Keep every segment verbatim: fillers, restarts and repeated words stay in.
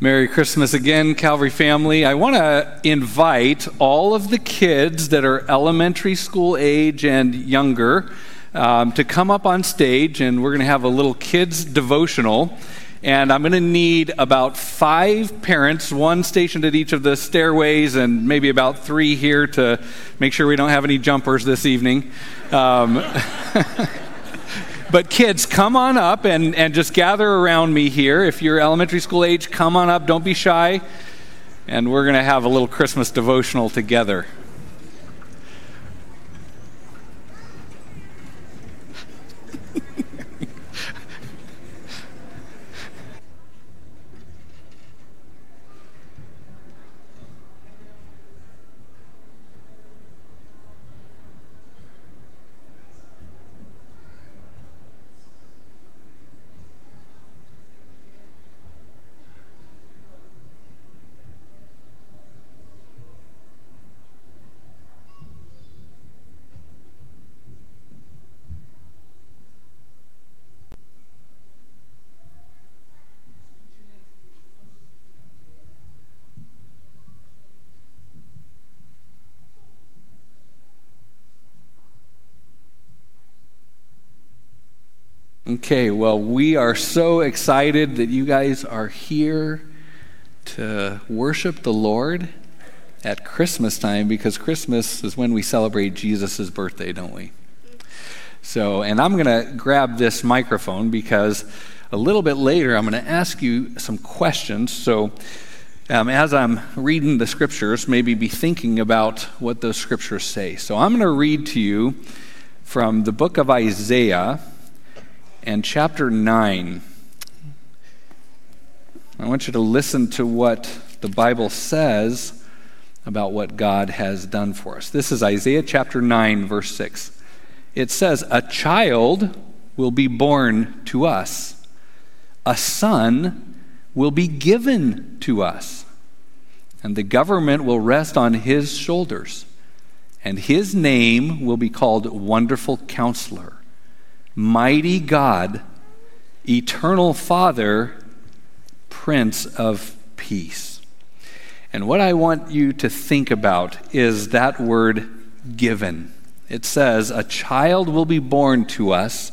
Merry Christmas again, Calvary family. I want to invite all of the kids that are elementary school age and younger um, to come up on stage, and we're going to have a little kids devotional. And I'm going to need about five parents, one stationed at each of the stairways, and maybe about three here to make sure we don't have any jumpers this evening. Um, But kids, come on up and, and just gather around me here. If you're elementary school age, come on up. Don't be shy. And we're going to have a little Christmas devotional together. Okay, well, we are so excited that you guys are here to worship the Lord at Christmas time, because Christmas is when we celebrate Jesus' birthday, don't we? So, and I'm going to grab this microphone because a little bit later I'm going to ask you some questions. So um, as I'm reading the scriptures, maybe be thinking about what those scriptures say. So I'm going to read to you from the book of Isaiah. And chapter nine, I want you to listen to what the Bible says about what God has done for us. This is Isaiah chapter nine, verse six. It says, "A child will be born to us. A son will be given to us. And the government will rest on his shoulders. And his name will be called Wonderful Counselor, Mighty God, Eternal Father, Prince of Peace." And what I want you to think about is that word given. It says, a child will be born to us,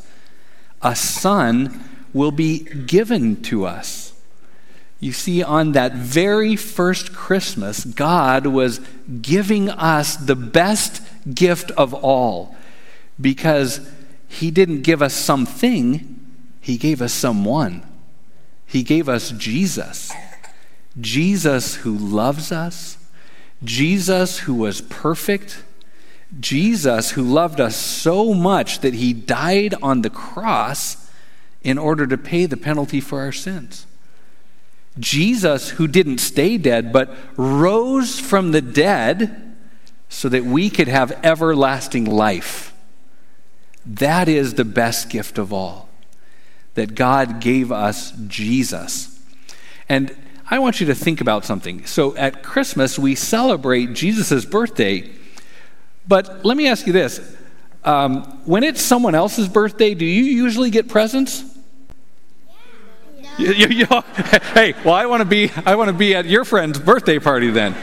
a son will be given to us. You see, on that very first Christmas, God was giving us the best gift of all, because He didn't give us something, He gave us someone. He gave us Jesus. Jesus who loves us. Jesus who was perfect. Jesus who loved us so much that He died on the cross in order to pay the penalty for our sins. Jesus who didn't stay dead but rose from the dead so that we could have everlasting life. That is the best gift of all, that God gave us Jesus. And I want you to think about something. So at Christmas, we celebrate Jesus' birthday. But let me ask you this. Um, when it's someone else's birthday, do you usually get presents? Yeah. You, you, you, hey, well, I want to be, I want to be at your friend's birthday party then.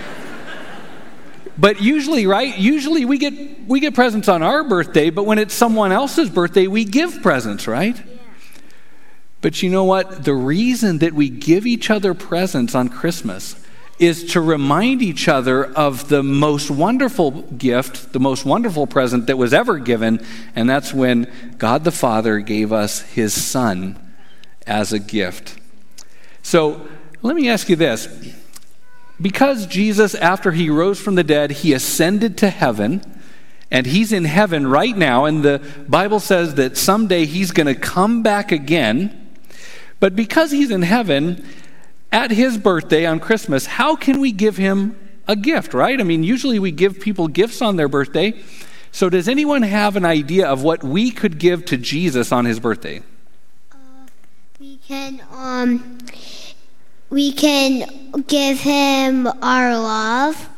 But usually, right? Usually we get we get presents on our birthday, but when it's someone else's birthday, we give presents, right? Yeah. But you know what? The reason that we give each other presents on Christmas is to remind each other of the most wonderful gift, the most wonderful present that was ever given, and that's when God the Father gave us His Son as a gift. So let me ask you this. Because Jesus, after He rose from the dead, He ascended to heaven, and He's in heaven right now, and the Bible says that someday He's going to come back again. But because He's in heaven, at His birthday on Christmas, how can we give Him a gift, right? I mean, usually we give people gifts on their birthday. So does anyone have an idea of what we could give to Jesus on His birthday? Uh, we can... um. We can give Him our love.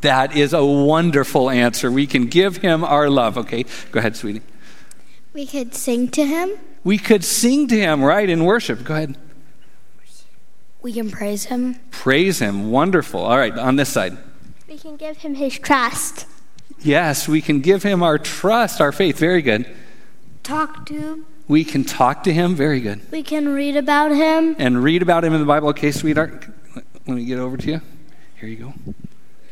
That is a wonderful answer. We can give Him our love. Okay, go ahead, sweetie. We could sing to Him. We could sing to Him, right, in worship. Go ahead. We can praise him. Praise him. Wonderful. All right, on this side. We can give him his trust. Yes, we can give him our trust, our faith. Very good. Talk to him. We can talk to him. Very good. We can read about him. And read about him in the Bible. Okay, sweetheart, let me get over to you. Here you go.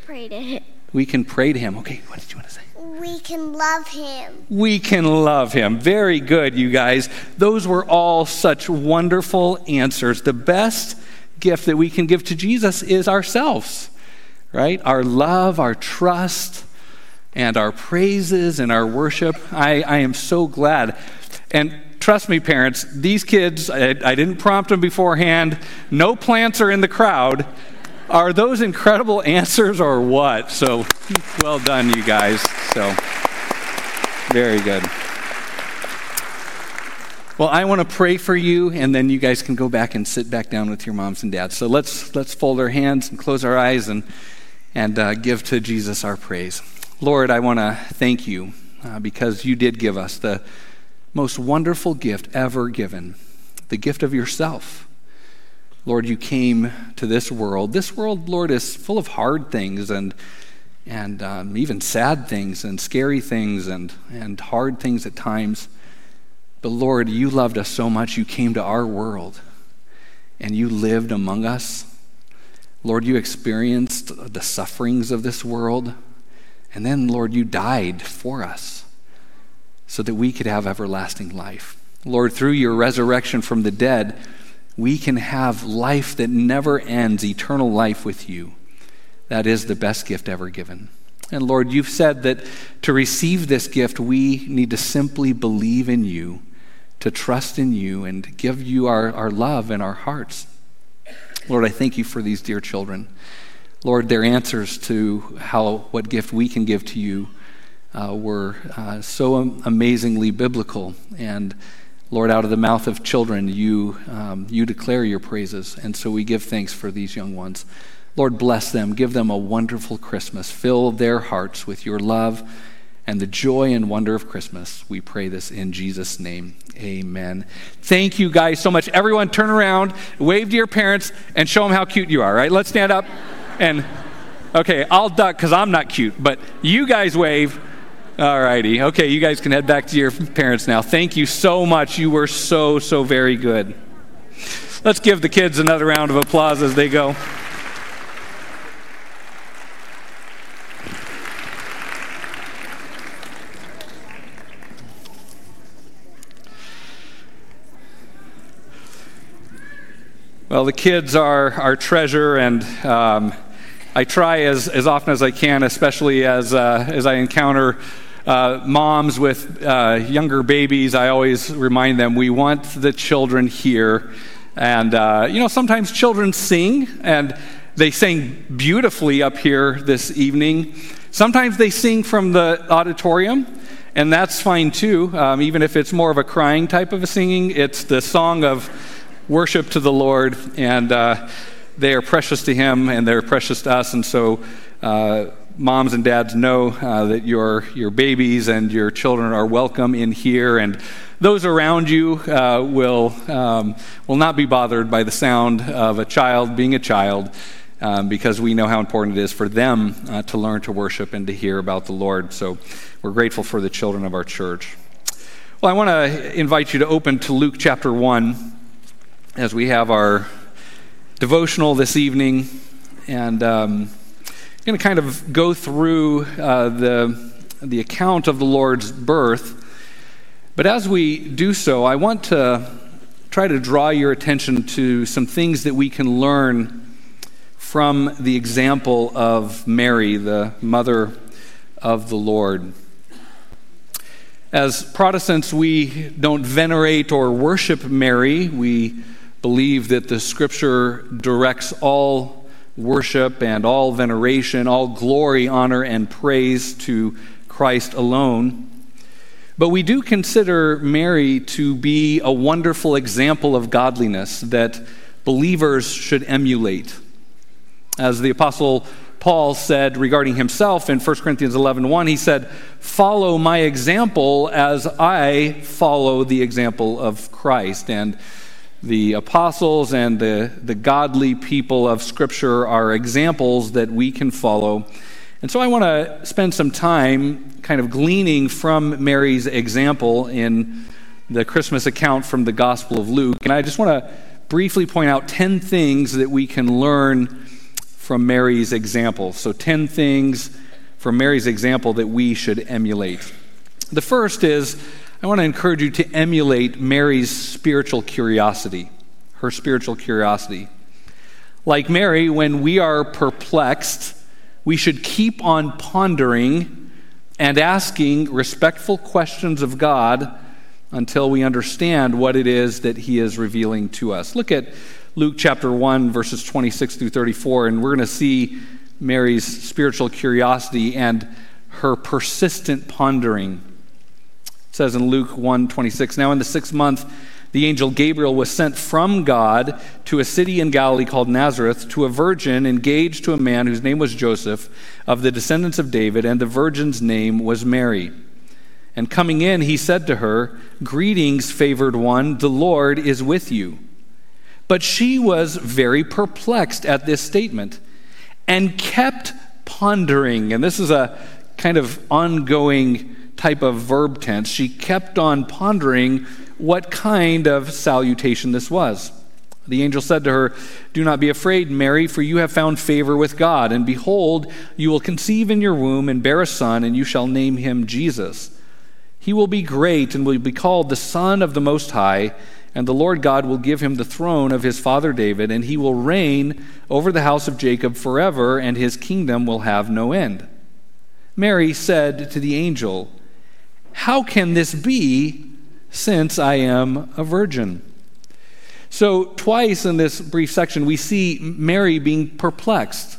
Pray to him. We can pray to him. Okay, what did you want to say? We can love him. We can love him. Very good, you guys. Those were all such wonderful answers. The best gift that we can give to Jesus is ourselves, right? Our love, our trust, and our praises and our worship. I, I am so glad. And trust me, parents, these kids, I, I didn't prompt them beforehand. No plants are in the crowd. Are those incredible answers or what? So well done, you guys. So very good. Well, I want to pray for you, and then you guys can go back and sit back down with your moms and dads. So let's let's fold our hands and close our eyes and, and uh, give to Jesus our praise. Lord, I want to thank you uh, because you did give us the most wonderful gift ever given, the gift of yourself. Lord, you came to this world. This world, Lord, is full of hard things and and um, even sad things and scary things and, and hard things at times. But Lord, you loved us so much, you came to our world and you lived among us. Lord, you experienced the sufferings of this world. And then, Lord, you died for us so that we could have everlasting life. Lord, through your resurrection from the dead, we can have life that never ends, eternal life with you. That is the best gift ever given. And Lord, you've said that to receive this gift, we need to simply believe in you, to trust in you, and give you our, our love and our hearts. Lord, I thank you for these dear children. Lord, their answers to how what gift we can give to you uh, were uh, so amazingly biblical. And Lord, out of the mouth of children, you um, you declare your praises. And so we give thanks for these young ones. Lord, bless them. Give them a wonderful Christmas. Fill their hearts with your love and the joy and wonder of Christmas. We pray this in Jesus' name. Amen. Thank you guys so much. Everyone turn around, wave to your parents, and show them how cute you are, right? Let's stand up. And, okay, I'll duck because I'm not cute. But you guys wave. All righty. Okay, you guys can head back to your parents now. Thank you so much. You were so, so very good. Let's give the kids another round of applause as they go. Well, the kids are our treasure, and um, I try as, as often as I can, especially as uh, as I encounter uh, moms with uh, younger babies. I always remind them we want the children here, and uh, you know sometimes children sing, and they sang beautifully up here this evening. Sometimes they sing from the auditorium, and that's fine too. Um, even if it's more of a crying type of a singing, it's the song of worship to the Lord, and uh, they are precious to him, and they're precious to us. And so uh, moms and dads know uh, that your your babies and your children are welcome in here, and those around you uh, will um, will not be bothered by the sound of a child being a child, um, because we know how important it is for them uh, to learn to worship and to hear about the Lord. So we're grateful for the children of our church. Well, I want to invite you to open to Luke chapter one, as we have our devotional this evening, and um, I'm going to kind of go through uh, the the account of the Lord's birth. But as we do so, I want to try to draw your attention to some things that we can learn from the example of Mary, the mother of the Lord. As Protestants, we don't venerate or worship Mary. We believe that the scripture directs all worship and all veneration, all glory, honor, and praise to Christ alone. But we do consider Mary to be a wonderful example of godliness that believers should emulate. As the Apostle Paul said regarding himself in First Corinthians eleven one, he said, "Follow my example as I follow the example of Christ." And the apostles and the, the godly people of Scripture are examples that we can follow. And so I want to spend some time kind of gleaning from Mary's example in the Christmas account from the Gospel of Luke. And I just want to briefly point out ten things that we can learn from Mary's example. So ten things from Mary's example that we should emulate. The first is, I want to encourage you to emulate Mary's spiritual curiosity, her spiritual curiosity. Like Mary, when we are perplexed, we should keep on pondering and asking respectful questions of God until we understand what it is that he is revealing to us. Look at Luke chapter one, verses twenty-six through thirty-four, and we're going to see Mary's spiritual curiosity and her persistent pondering. It says in Luke one twenty-six, "Now in the sixth month, the angel Gabriel was sent from God to a city in Galilee called Nazareth to a virgin engaged to a man whose name was Joseph, of the descendants of David, and the virgin's name was Mary. And coming in, he said to her, 'Greetings, favored one, the Lord is with you.' But she was very perplexed at this statement and kept pondering." And this is a kind of ongoing type of verb tense. She kept on pondering what kind of salutation this was. The angel said to her, "Do not be afraid, Mary, for you have found favor with God. And behold, you will conceive in your womb and bear a son, and you shall name him Jesus. He will be great and will be called the Son of the Most High, and the Lord God will give him the throne of his father David, and he will reign over the house of Jacob forever, and his kingdom will have no end." Mary said to the angel, "How can this be, since I am a virgin?" So twice in this brief section, we see Mary being perplexed,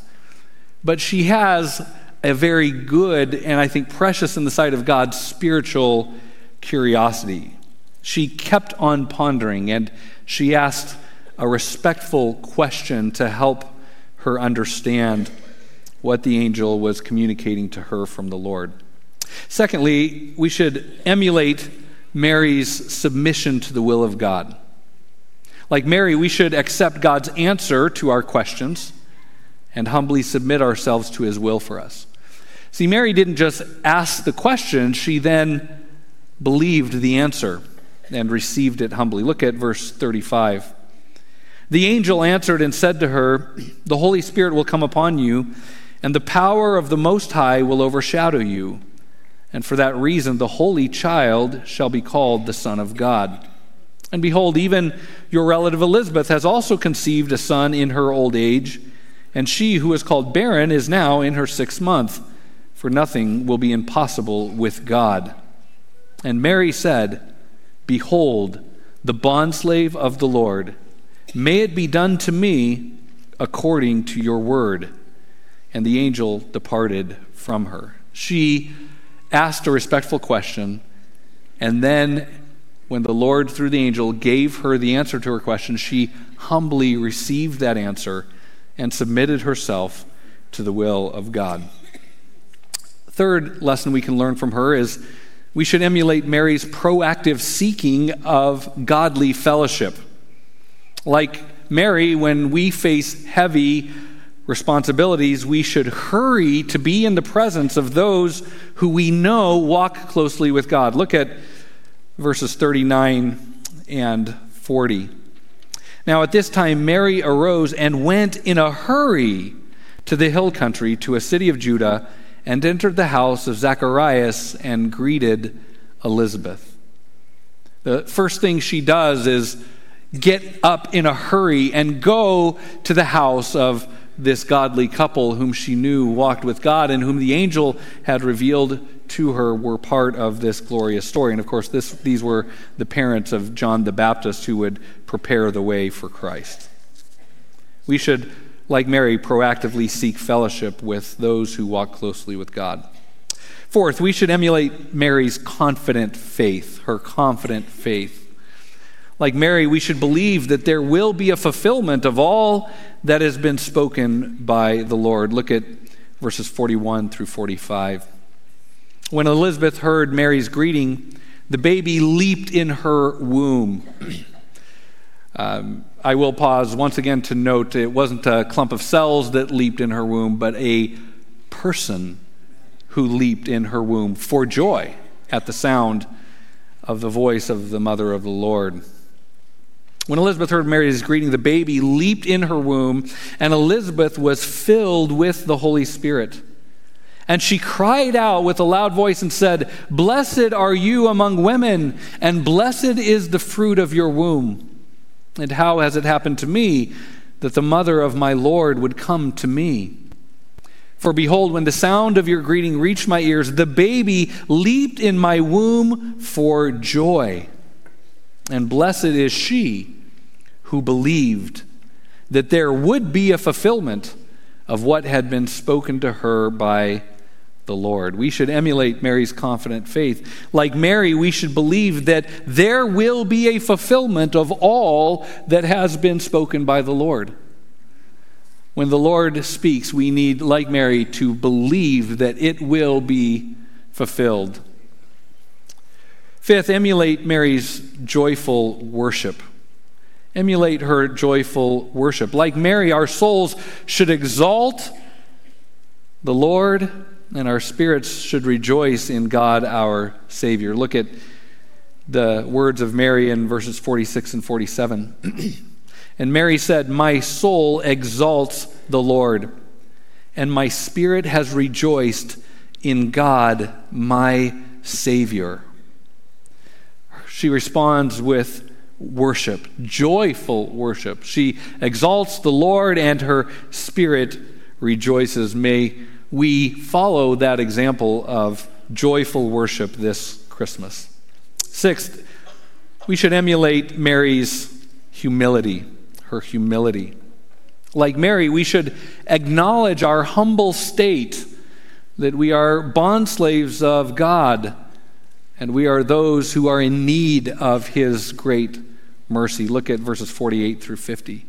but she has a very good and I think precious in the sight of God spiritual curiosity. She kept on pondering, and she asked a respectful question to help her understand what the angel was communicating to her from the Lord. Secondly, we should emulate Mary's submission to the will of God. Like Mary, we should accept God's answer to our questions and humbly submit ourselves to his will for us. See, Mary didn't just ask the question, she then believed the answer and received it humbly. Look at verse thirty-five. "The angel answered and said to her, 'The Holy Spirit will come upon you, and the power of the Most High will overshadow you. And for that reason, the Holy Child shall be called the Son of God. And behold, even your relative Elizabeth has also conceived a son in her old age, and she who is called barren is now in her sixth month, for nothing will be impossible with God.' And Mary said, 'Behold, the bondslave of the Lord. May it be done to me according to your word.' And the angel departed from her." She asked a respectful question, and then when the Lord, through the angel, gave her the answer to her question, she humbly received that answer and submitted herself to the will of God. Third lesson we can learn from her is we should emulate Mary's proactive seeking of godly fellowship. Like Mary, when we face heavy responsibilities, we should hurry to be in the presence of those who we know walk closely with God. Look at verses thirty-nine and forty. "Now at this time Mary arose and went in a hurry to the hill country, to a city of Judah, and entered the house of Zacharias and greeted Elizabeth." The first thing she does is get up in a hurry and go to the house of this godly couple whom she knew walked with God and whom the angel had revealed to her were part of this glorious story. And of course, this, these were the parents of John the Baptist who would prepare the way for Christ. We should, like Mary, proactively seek fellowship with those who walk closely with God. Fourth, we should emulate Mary's confident faith, her confident faith. Like Mary, we should believe that there will be a fulfillment of all that has been spoken by the Lord. Look at verses forty-one through forty-five. "When Elizabeth heard Mary's greeting, the baby leaped in her womb." Um, I will pause once again to note it wasn't a clump of cells that leaped in her womb, but a person who leaped in her womb for joy at the sound of the voice of the mother of the Lord. When Elizabeth heard Mary's greeting, the baby leaped in her womb, and Elizabeth was filled with the Holy Spirit. And she cried out with a loud voice and said, "Blessed are you among women, and blessed is the fruit of your womb. And how has it happened to me that the mother of my Lord would come to me? For behold, when the sound of your greeting reached my ears, the baby leaped in my womb for joy. And blessed is she who believed that there would be a fulfillment of what had been spoken to her by the Lord." We should emulate Mary's confident faith. Like Mary, we should believe that there will be a fulfillment of all that has been spoken by the Lord. When the Lord speaks, we need, like Mary, to believe that it will be fulfilled. Fifth, emulate Mary's joyful worship. Emulate her joyful worship. Like Mary, our souls should exalt the Lord, and our spirits should rejoice in God our Savior. Look at the words of Mary in verses forty-six and forty-seven. And Mary said, "My soul exalts the Lord, and my spirit has rejoiced in God my Savior." She responds with worship, joyful worship. She exalts the Lord, and her spirit rejoices. May we follow that example of joyful worship this Christmas. Sixth, we should emulate Mary's humility, her humility. Like Mary, we should acknowledge our humble state, that we are bondslaves of God, and we are those who are in need of his great mercy. Look at verses forty-eight through fifty.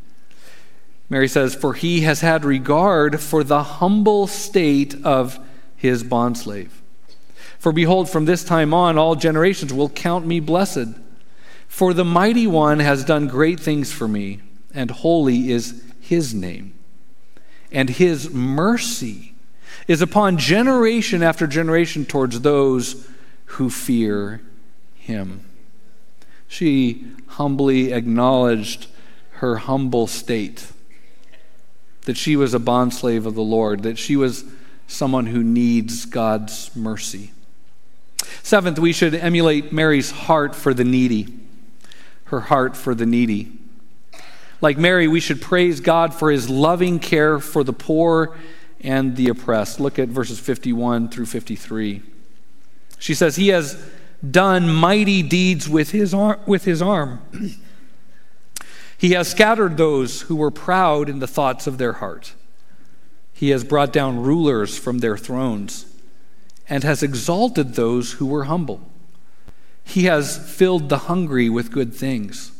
Mary says, "For he has had regard for the humble state of his bondslave. For behold, from this time on, all generations will count me blessed. For the mighty one has done great things for me, and holy is his name. And his mercy is upon generation after generation towards those who fear him." She humbly acknowledged her humble state, that she was a bondslave of the Lord, that she was someone who needs God's mercy. Seventh, we should emulate Mary's heart for the needy, her heart for the needy. Like Mary, we should praise God for his loving care for the poor and the oppressed. Look at verses fifty-one through fifty-three. She says, "He has done mighty deeds with his arm. With his arm. He has scattered those who were proud in the thoughts of their heart. He has brought down rulers from their thrones and has exalted those who were humble. He has filled the hungry with good things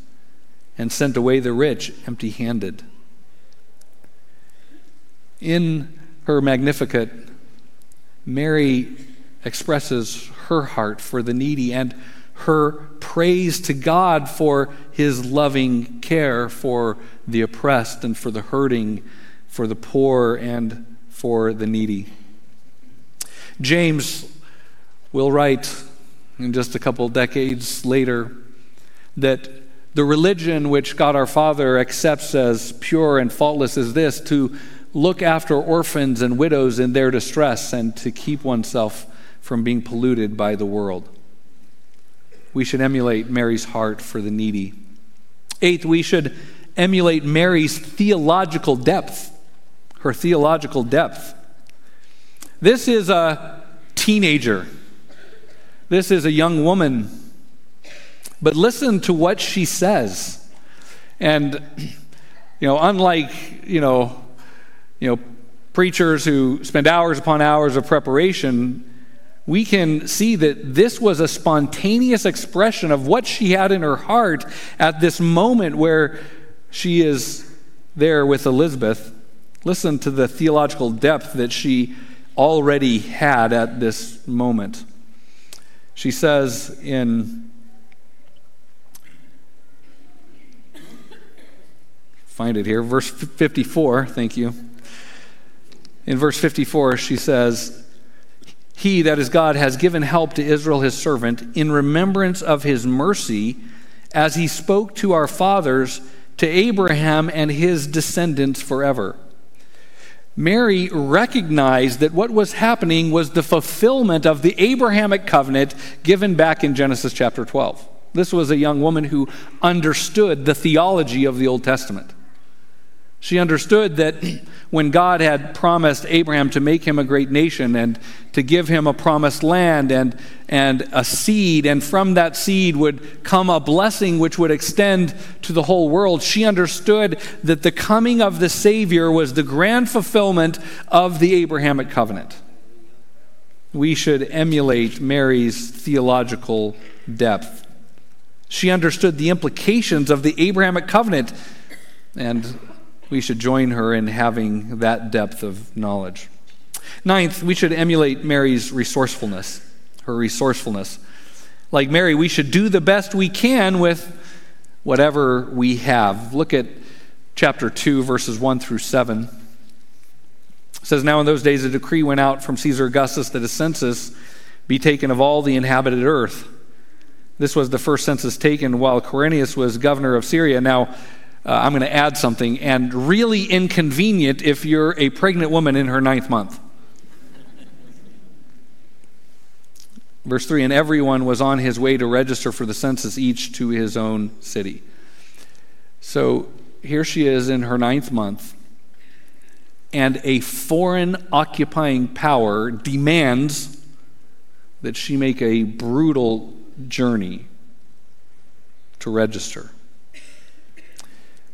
and sent away the rich empty-handed." In her Magnificat, Mary expresses her heart for the needy and her praise to God for his loving care for the oppressed and for the hurting, for the poor and for the needy. James will write in just a couple decades later that the religion which God our Father accepts as pure and faultless is this: to look after orphans and widows in their distress and to keep oneself from being polluted by the world. We should emulate Mary's heart for the needy. Eighth, we should emulate Mary's theological depth, her theological depth. This is a teenager. This is a young woman. But listen to what she says. And, you know, unlike, you know, you know, preachers who spend hours upon hours of preparation, we can see that this was a spontaneous expression of what she had in her heart at this moment where she is there with Elizabeth. Listen to the theological depth that she already had at this moment. She says in find it here, verse fifty-four, thank you. In verse fifty-four, she says, "He," that is God, "has given help to Israel, his servant, in remembrance of his mercy, as he spoke to our fathers, to Abraham and his descendants forever." Mary recognized that what was happening was the fulfillment of the Abrahamic covenant given back in Genesis chapter twelve. This was a young woman who understood the theology of the Old Testament. She understood that when God had promised Abraham to make him a great nation and to give him a promised land and, and a seed, and from that seed would come a blessing which would extend to the whole world, she understood that the coming of the Savior was the grand fulfillment of the Abrahamic covenant. We should emulate Mary's theological depth. She understood the implications of the Abrahamic covenant, and we should join her in having that depth of knowledge. Ninth, we should emulate Mary's resourcefulness, her resourcefulness. Like Mary, we should do the best we can with whatever we have. Look at chapter two, verses one through seven. It says, "Now in those days a decree went out from Caesar Augustus that a census be taken of all the inhabited earth. This was the first census taken while Quirinius was governor of Syria." Now, Uh, I'm going to add something, and really inconvenient if you're a pregnant woman in her ninth month. Verse three, "And everyone was on his way to register for the census, each to his own city." So here she is in her ninth month, and a foreign occupying power demands that she make a brutal journey to register.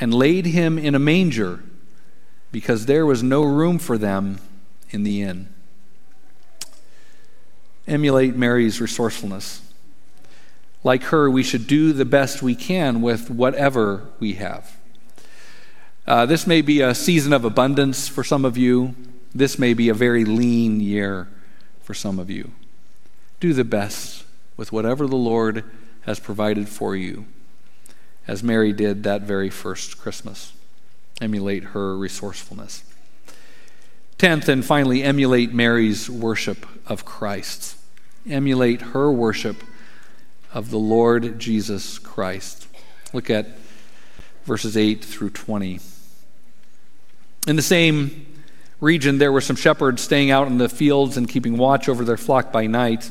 and laid him in a manger, because there was no room for them in the inn." Emulate Mary's resourcefulness. Like her, we should do the best we can with whatever we have. Uh, this may be a season of abundance for some of you. This may be a very lean year for some of you. Do the best with whatever the Lord has provided for you, as Mary did that very first Christmas. Emulate her resourcefulness. Tenth, and finally, emulate Mary's worship of Christ. Emulate her worship of the Lord Jesus Christ. Look at verses eight through twenty. "In the same region there were some shepherds staying out in the fields and keeping watch over their flock by night.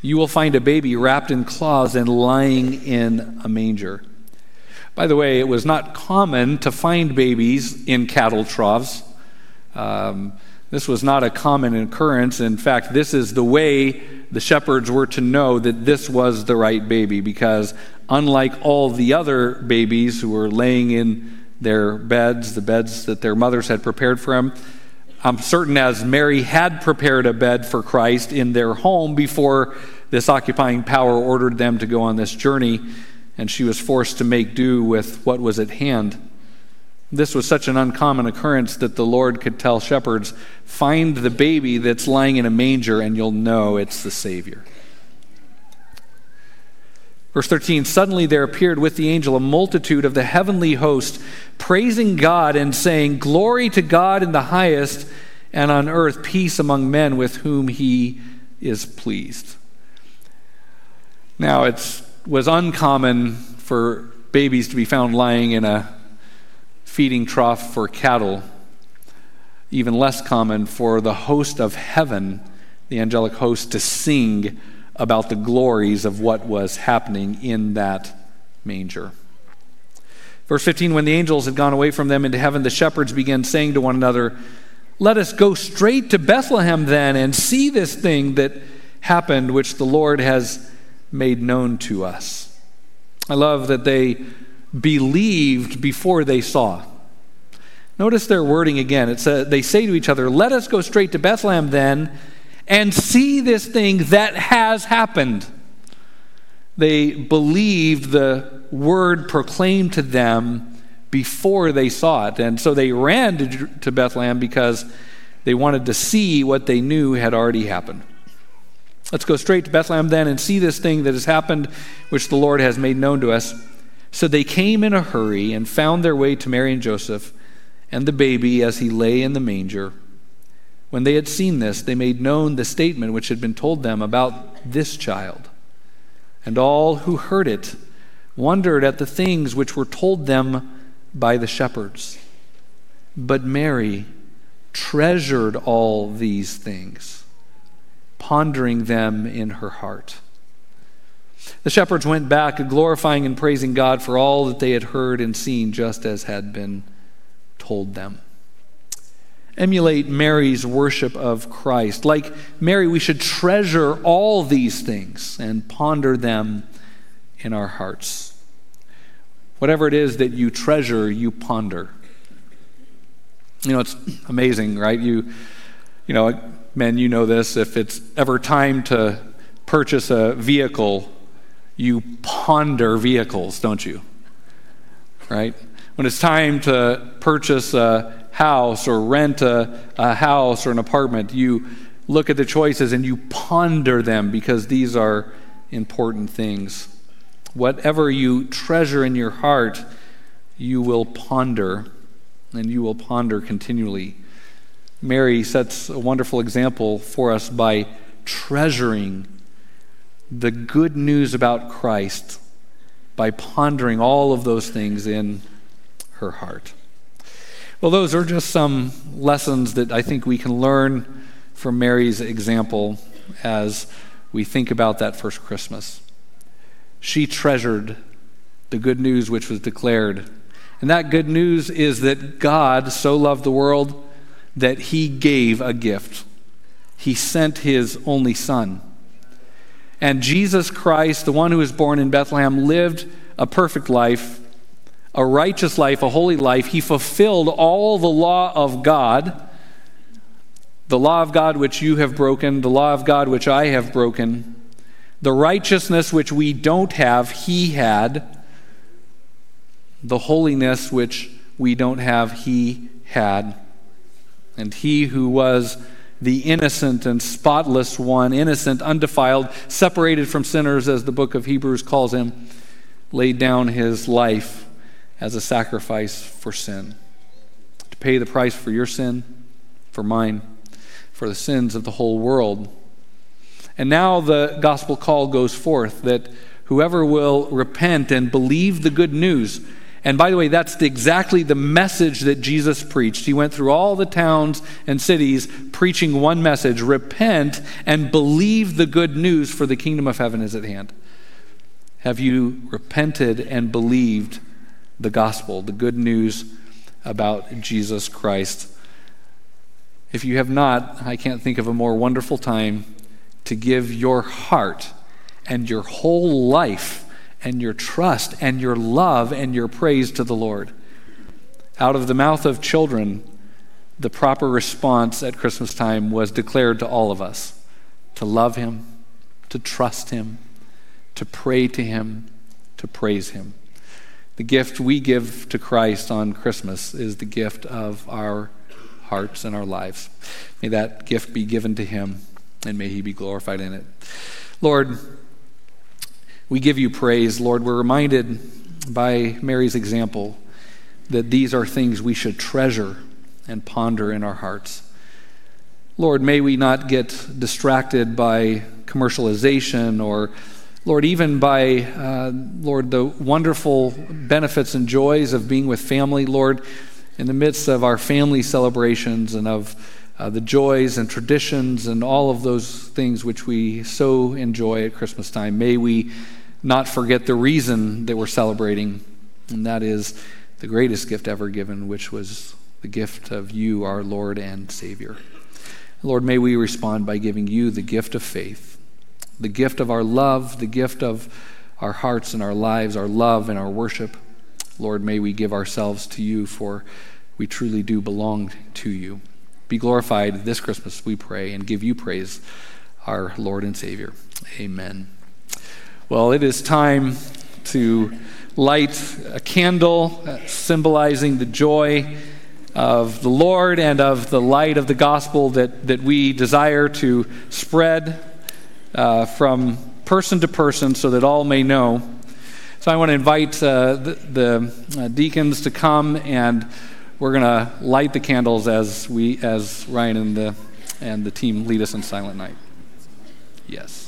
You will find a baby wrapped in cloths and lying in a manger.'" By the way, it was not common to find babies in cattle troughs. Um, this was not a common occurrence. In fact, this is the way the shepherds were to know that this was the right baby, because unlike all the other babies who were laying in their beds, the beds that their mothers had prepared for him, I'm certain as Mary had prepared a bed for Christ in their home before this occupying power ordered them to go on this journey, and she was forced to make do with what was at hand. This was such an uncommon occurrence that the Lord could tell shepherds, "Find the baby that's lying in a manger, and you'll know it's the Savior." Verse thirteen, "Suddenly there appeared with the angel a multitude of the heavenly host, praising God and saying, 'Glory to God in the highest, and on earth peace among men with whom he is pleased.'" Now, it was uncommon for babies to be found lying in a feeding trough for cattle. even less common for the host of heaven, the angelic host, to sing about the glories of what was happening in that manger. Verse fifteen, when the angels had gone away from them into heaven, the shepherds began saying to one another, "Let us go straight to Bethlehem then and see this thing that happened, which the Lord has made known to us." I love that they believed before they saw. Notice their wording again. It's a, they say to each other, "Let us go straight to Bethlehem then and see this thing that has happened." They believed the word proclaimed to them before they saw it. And so they ran to, to Bethlehem because they wanted to see what they knew had already happened. "Let's go straight to Bethlehem then and see this thing that has happened, which the Lord has made known to us." So they came in a hurry and found their way to Mary and Joseph and the baby as he lay in the manger. When they had seen this, they made known the statement which had been told them about this child. And all who heard it wondered at the things which were told them by the shepherds. But Mary treasured all these things, pondering them in her heart. The shepherds went back, glorifying and praising God for all that they had heard and seen, just as had been told them. Emulate Mary's worship of Christ. Like Mary, we should treasure all these things and ponder them in our hearts. Whatever it is that you treasure, you ponder. You know, it's amazing, right? You, you know, men, you know this. If it's ever time to purchase a vehicle, you ponder vehicles, don't you? Right? When it's time to purchase a house or rent a, a house or an apartment, you look at the choices and you ponder them because these are important things. Whatever you treasure in your heart, you will ponder, and you will ponder continually. Mary sets a wonderful example for us by treasuring the good news about Christ, by pondering all of those things in her heart. Well, those are just some lessons that I think we can learn from Mary's example as we think about that first Christmas. She treasured the good news which was declared. And that good news is that God so loved the world that he gave a gift. He sent his only son. And Jesus Christ, the one who was born in Bethlehem, lived a perfect life, a righteous life, a holy life. He fulfilled all the law of God, the law of God which you have broken, the law of God which I have broken. The righteousness which we don't have, he had. The holiness which we don't have, he had. And he who was the innocent and spotless one, innocent, undefiled, separated from sinners, as the book of Hebrews calls him, laid down his life as a sacrifice for sin, to pay the price for your sin, for mine, for the sins of the whole world. And now the gospel call goes forth that whoever will repent and believe the good news, and by the way, that's exactly the message that Jesus preached. He went through all the towns and cities preaching one message: repent and believe the good news, for the kingdom of heaven is at hand. Have you repented and believed the gospel, the good news about Jesus Christ? If you have not, I can't think of a more wonderful time to give your heart and your whole life and your trust and your love and your praise to the Lord. Out of the mouth of children, the proper response at Christmas time was declared to all of us: to love him, to trust him, to pray to him, to praise him. The gift we give to Christ on Christmas is the gift of our hearts and our lives. May that gift be given to him, and may he be glorified in it. Lord, we give you praise. Lord, we're reminded by Mary's example that these are things we should treasure and ponder in our hearts. Lord, may we not get distracted by commercialization or, Lord, even by, uh, Lord, the wonderful benefits and joys of being with family. Lord, in the midst of our family celebrations and of uh, the joys and traditions and all of those things which we so enjoy at Christmas time, may we not forget the reason that we're celebrating, and that is the greatest gift ever given, which was the gift of you, our Lord and Savior. Lord, may we respond by giving you the gift of faith, the gift of our love, the gift of our hearts and our lives, our love and our worship. Lord, may we give ourselves to you, for we truly do belong to you. Be glorified this Christmas, we pray, and give you praise, our Lord and Savior. Amen. Well, it is time to light a candle symbolizing the joy of the Lord and of the light of the gospel that, that we desire to spread uh, from person to person so that all may know. So I want to invite uh, the, the deacons to come, and we're going to light the candles as we, as Ryan and the and the team lead us in Silent Night. Yes.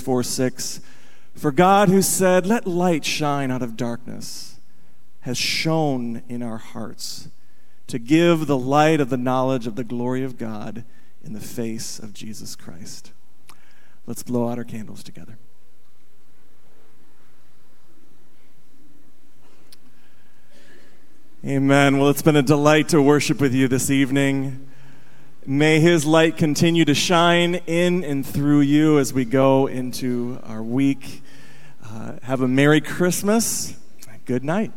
Philippians four six, "For God, who said, 'Let light shine out of darkness,' has shone in our hearts to give the light of the knowledge of the glory of God in the face of Jesus Christ." Let's blow out our candles together. Amen. Well, it's been a delight to worship with you this evening. May his light continue to shine in and through you as we go into our week. Uh, have a Merry Christmas. Good night.